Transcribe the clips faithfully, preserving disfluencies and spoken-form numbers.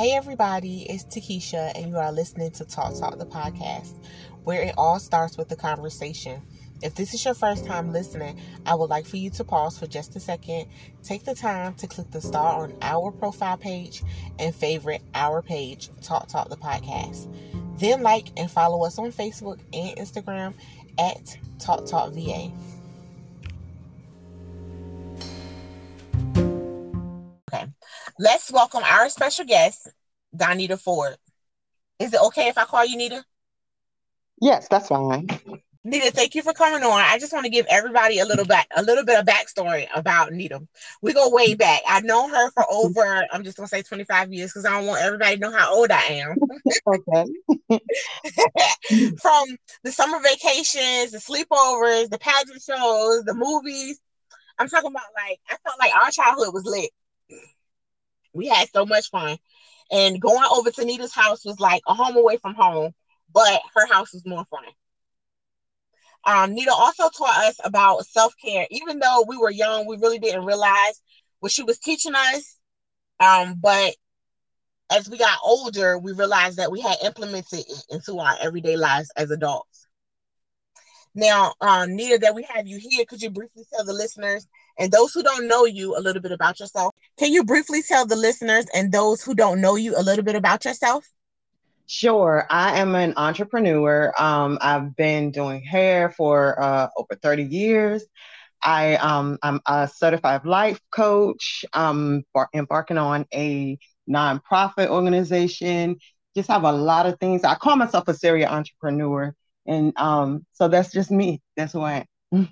Hey everybody, it's Takesha and you are listening to Talk Talk the Podcast, where it all starts with the conversation. If this is your first time listening, I would like for you to pause for just a second, take the time to click the star on our profile page and favorite our page, Talk Talk the Podcast. Then like and follow us on Facebook and Instagram at Talk Talk V A. Let's welcome our special guest, Donita Ford. Is it okay if I call you Nita? Yes, that's fine. Nita, thank you for coming on. I just want to give everybody a little back, a little bit of backstory about Nita. We go way back. I've known her for over, I'm just going to say twenty-five years because I don't want everybody to know how old I am. Okay. From the summer vacations, the sleepovers, the pageant shows, the movies. I'm talking about like, I felt like our childhood was lit. We had so much fun, and going over to Nita's house was like a home away from home, but her house was more fun. Um, Nita also taught us about self-care. Even though we were young, we really didn't realize what she was teaching us. Um, but as we got older, we realized that we had implemented it into our everyday lives as adults. Now, um, Nita, that we have you here, could you briefly tell the listeners and those who don't know you a little bit about yourself? Can you briefly tell the listeners and those who don't know you a little bit about yourself? Sure. I am an entrepreneur. Um, I've been doing hair for uh, over thirty years. I, um, I'm a certified life coach, um, embarking on a nonprofit organization. Just have a lot of things. I call myself a serial entrepreneur. And um, so that's just me. That's who I am.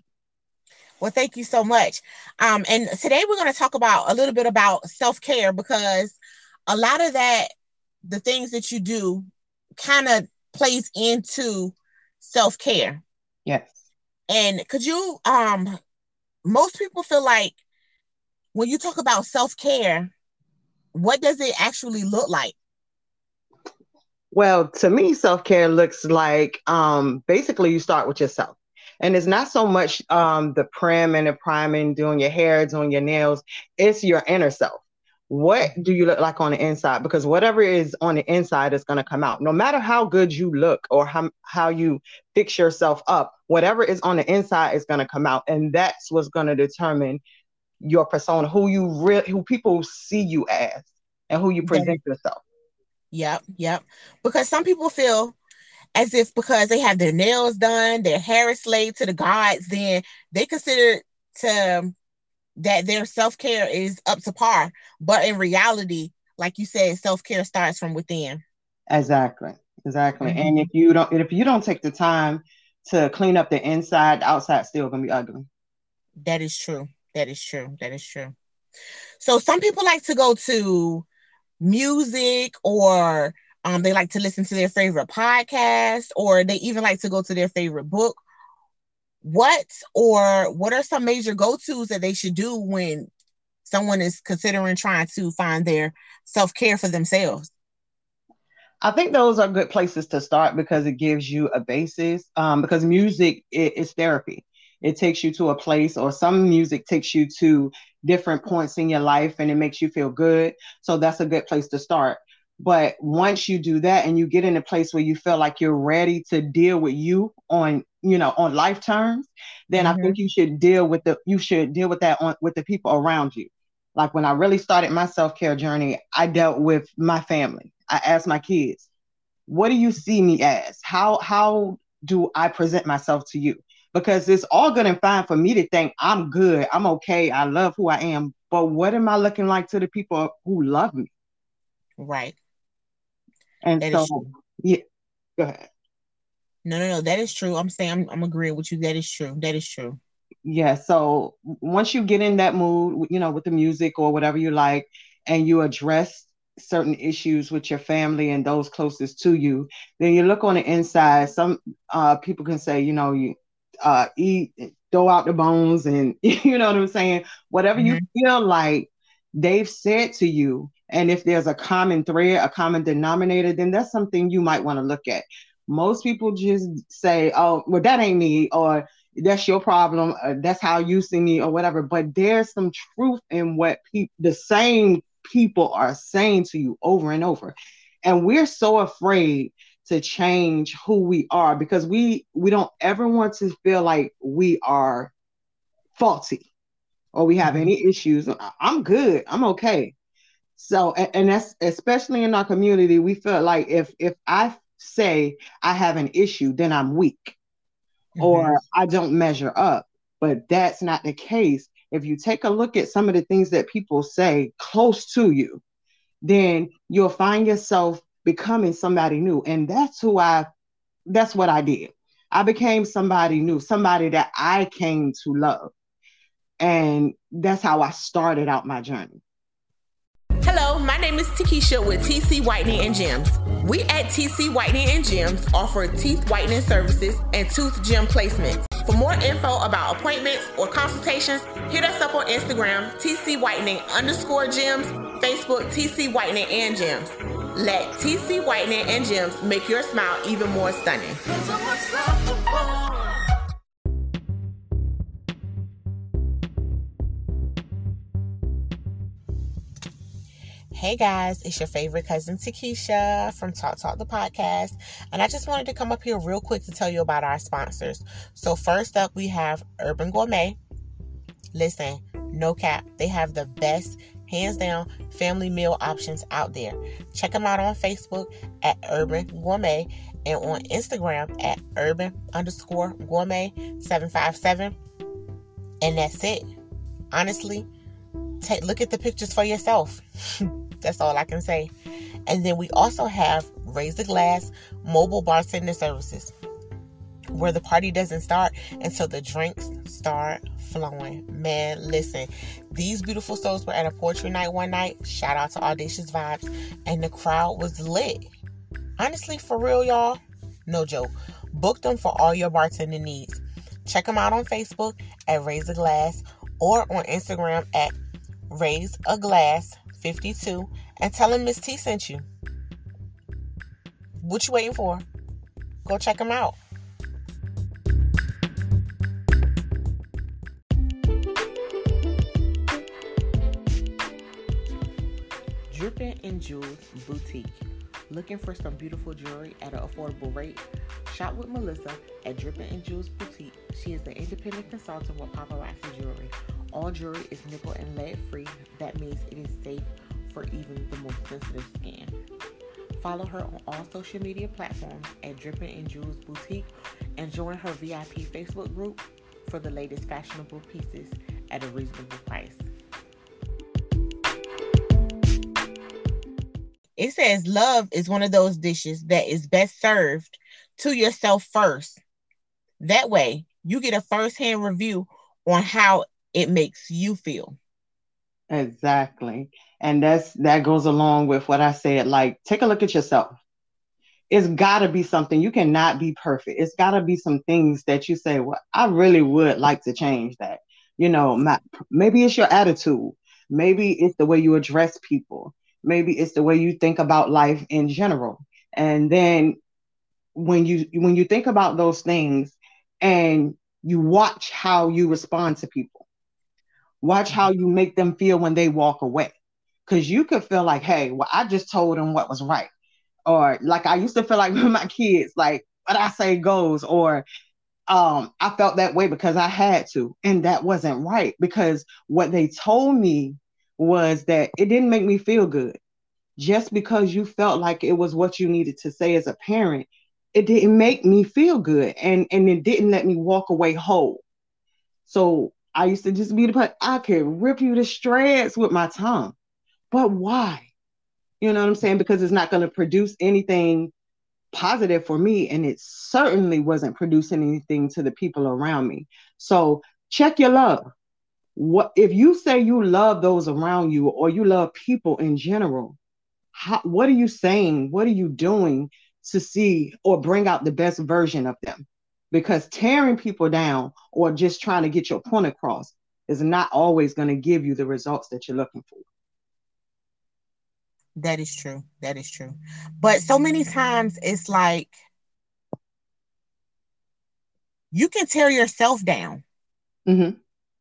Well, thank you so much. Um, and today we're going to talk about a little bit about self-care, because a lot of that, the things that you do kind of plays into self-care. Yes. And could you, um, most people feel like when you talk about self-care, what does it actually look like? Well, to me, self-care looks like um, basically you start with yourself. And it's not so much um, the prim and the priming, doing your hair, doing your nails. It's your inner self. What do you look like on the inside? Because whatever is on the inside is going to come out. No matter how good you look or how, how you fix yourself up, whatever is on the inside is going to come out. And that's what's going to determine your persona, who you re- who people see you as and who you present yeah. yourself. Yep, yep. Because some people feel as if because they have their nails done, their hair is slayed to the gods, then they consider to that their self-care is up to par. But in reality, like you said, self-care starts from within. Exactly, exactly. Mm-hmm. And if you don't, if you don't take the time to clean up the inside, the outside's still gonna be ugly. That is true. That is true. That is true. So some people like to go to music, or um, they like to listen to their favorite podcast, or they even like to go to their favorite book. What or what are some major go-tos that they should do when someone is considering trying to find their self-care for themselves? I think those are good places to start because it gives you a basis, um, because music is therapy. It takes you to a place, or some music takes you to different points in your life and it makes you feel good. So that's a good place to start. But once you do that and you get in a place where you feel like you're ready to deal with you on, you know, on life terms, then mm-hmm. I think you should deal with the, you should deal with that on, with the people around you. Like when I really started my self-care journey, I dealt with my family. I asked my kids, what do you see me as? How, how do I present myself to you? Because it's all good and fine for me to think I'm good, I'm okay, I love who I am, but what am I looking like to the people who love me? Right. And that so, yeah, go ahead. No, no, no, that is true. I'm saying, I'm, I'm agreeing with you. That is true. That is true. Yeah, so once you get in that mood, you know, with the music or whatever you like, and you address certain issues with your family and those closest to you, then you look on the inside. Some uh, people can say, you know, you, Uh, eat, throw out the bones, and you know what I'm saying? Whatever mm-hmm. you feel like they've said to you, and if there's a common thread, a common denominator, then that's something you might want to look at. Most people just say, oh, well, that ain't me, or that's your problem, or that's how you see me, or whatever. But there's some truth in what pe- the same people are saying to you over and over. And we're so afraid to change who we are because we, we don't ever want to feel like we are faulty or we have any issues. I'm good. I'm okay. So, and, and that's especially in our community, we feel like if, if I say I have an issue, then I'm weak mm-hmm. or I don't measure up, but that's not the case. If you take a look at some of the things that people say close to you, then you'll find yourself becoming somebody new. And that's who I, that's what I did. I became somebody new, somebody that I came to love. And that's how I started out my journey. Hello, my name is Takesha with T C Whitening and Gems. We at T C Whitening and Gems offer teeth whitening services and tooth gem placements. For more info about appointments or consultations, hit us up on Instagram, T C Whitening underscore Gems, Facebook, T C Whitening and Gems. Let T C Whitening and Gems make your smile even more stunning. Hey guys, it's your favorite cousin Takesha from Talk Talk the Podcast, and I just wanted to come up here real quick to tell you about our sponsors. So first up, we have Urban Gourmet. Listen, no cap, they have the best, hands down, family meal options out there. Check them out on Facebook at Urban Gourmet and on Instagram at Urban underscore Gourmet seven five seven. And that's it. Honestly, take look at the pictures for yourself. That's all I can say. And then we also have Raise a Glass mobile bartender services, where the party doesn't start until the drinks start flowing. Man, listen, these beautiful souls were at a poetry night one night. Shout out to Audacious Vibes, and the crowd was lit. Honestly, for real, y'all, no joke. Book them for all your bartending needs. Check them out on Facebook at Raise a Glass or on Instagram at Raise a Glass fifty-two, and tell them Miss T sent you. What you waiting for? Go check them out. Dripping and Jewels Boutique. Looking for some beautiful jewelry at an affordable rate? Shop with Melissa at Dripping and Jewels Boutique. She is an independent consultant with Paparazzi Jewelry. All jewelry is nickel and lead free. That means it is safe for even the most sensitive skin. Follow her on all social media platforms at Dripping and Jewels Boutique and join her V I P Facebook group for the latest fashionable pieces at a reasonable price. It says love is one of those dishes that is best served to yourself first. That way, you get a first-hand review on how it makes you feel. Exactly. And that's that goes along with what I said. Like, take a look at yourself. It's got to be something. You cannot be perfect. It's got to be some things that you say, well, I really would like to change that. You know, my, maybe it's your attitude. Maybe it's the way you address people. Maybe it's the way you think about life in general. And then when you when you think about those things and you watch how you respond to people, watch how you make them feel when they walk away. Because you could feel like, hey, well, I just told them what was right. Or like I used to feel like with my kids, like what I say goes, or um, I felt that way because I had to. And that wasn't right because what they told me was that it didn't make me feel good. Just because you felt like it was what you needed to say as a parent, it didn't make me feel good. And, and it didn't let me walk away whole. So I used to just be the part, I could rip you to shreds with my tongue. But why? You know what I'm saying? Because it's not going to produce anything positive for me. And it certainly wasn't producing anything to the people around me. So check your love. What if you say you love those around you or you love people in general? How, what are you saying? What are you doing to see or bring out the best version of them? Because tearing people down or just trying to get your point across is not always going to give you the results that you're looking for. That is true. That is true. But so many times it's like you can tear yourself down. Mm-hmm.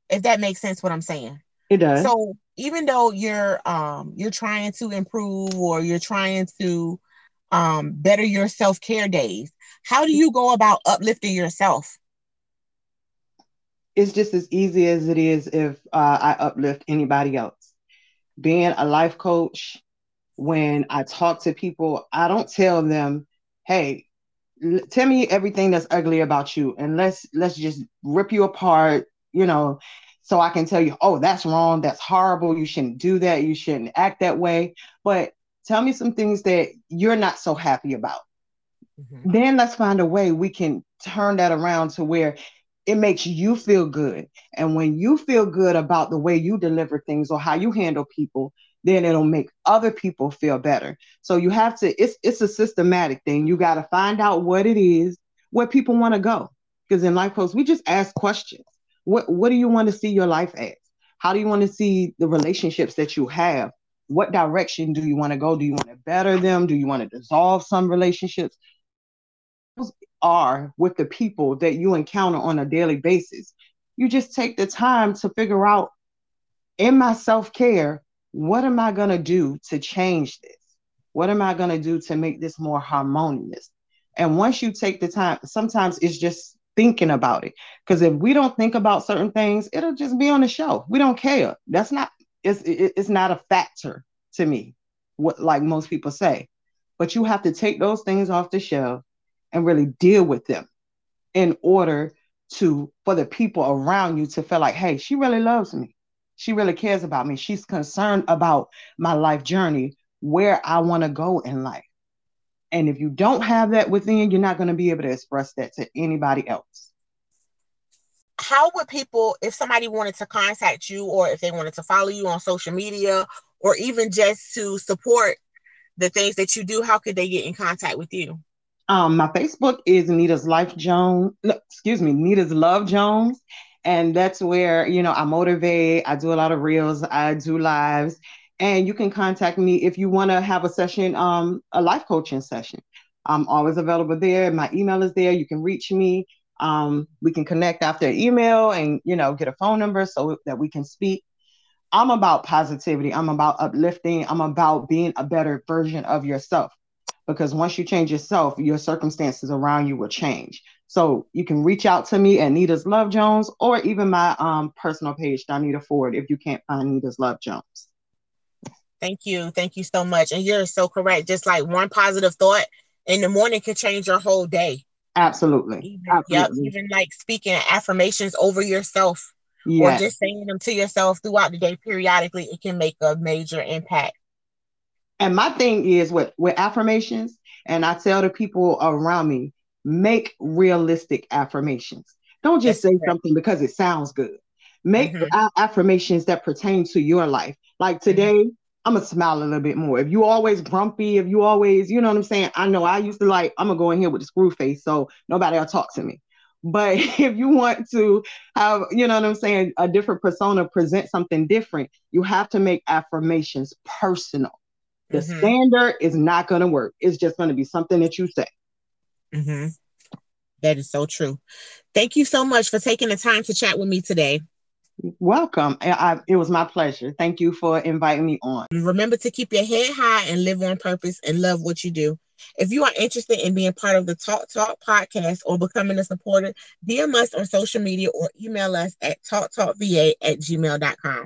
If that makes sense what I'm saying. It does. So even though you're um you're trying to improve or you're trying to um better your self-care days, how do you go about uplifting yourself? It's just as easy as it is if uh, I uplift anybody else. Being a life coach, when I talk to people, I don't tell them, hey, l- tell me everything that's ugly about you and let's let's just rip you apart, you know, so I can tell you, oh, that's wrong, that's horrible, you shouldn't do that, you shouldn't act that way. But tell me some things that you're not so happy about. Mm-hmm. Then let's find a way we can turn that around to where it makes you feel good. And when you feel good about the way you deliver things or how you handle people, then it'll make other people feel better. So you have to, it's it's a systematic thing. You got to find out what it is, where people want to go. Because in life coach, we just ask questions. What, what do you want to see your life as? How do you want to see the relationships that you have? What direction do you want to go? Do you want to better them? Do you want to dissolve some relationships? Are with the people that you encounter on a daily basis. You just take the time to figure out, in my self-care, what am I going to do to change this? What am I going to do to make this more harmonious? And once you take the time, sometimes it's just thinking about it. Because if we don't think about certain things, it'll just be on the shelf. We don't care. That's not, it's, it's not a factor to me, what, like most people say. But you have to take those things off the shelf and really deal with them in order to, for the people around you to feel like, hey, she really loves me. She really cares about me. She's concerned about my life journey, where I want to go in life. And if you don't have that within, you're not going to be able to express that to anybody else. How would people, if somebody wanted to contact you or if they wanted to follow you on social media or even just to support the things that you do, how could they get in contact with you? Um, my Facebook is Nita's Life Jones, no, excuse me, Nita's Love Jones. And that's where, you know, I motivate, I do a lot of reels, I do lives, and you can contact me if you want to have a session, um, a life coaching session. I'm always available there. My email is there. You can reach me. Um, we can connect after email and, you know, get a phone number so that we can speak. I'm about positivity. I'm about uplifting. I'm about being a better version of yourself. Because once you change yourself, your circumstances around you will change. So you can reach out to me at Nita's Love Jones or even my um, personal page, Donita Ford, if you can't find Nita's Love Jones. Thank you. Thank you so much. And you're so correct. Just like one positive thought in the morning could change your whole day. Absolutely. Even, Absolutely. Yep, even like speaking affirmations over yourself, yes, or just saying them to yourself throughout the day periodically, it can make a major impact. And my thing is with, with affirmations, and I tell the people around me, make realistic affirmations. Don't just That's say correct. something because it sounds good. Make mm-hmm. affirmations that pertain to your life. Like today, mm-hmm. I'm going to smile a little bit more. If you always grumpy, if you always, you know what I'm saying? I know I used to like, I'm going to go in here with a screw face so nobody will talk to me. But if you want to have, you know what I'm saying, a different persona, present something different, you have to make affirmations personal. The mm-hmm. standard is not going to work. It's just going to be something that you say. Mm-hmm. That is so true. Thank you so much for taking the time to chat with me today. Welcome. I, I, it was my pleasure. Thank you for inviting me on. Remember to keep your head high and live on purpose and love what you do. If you are interested in being part of the Talk Talk podcast or becoming a supporter, D M us on social media or email us at talktalkva at gmail dot com.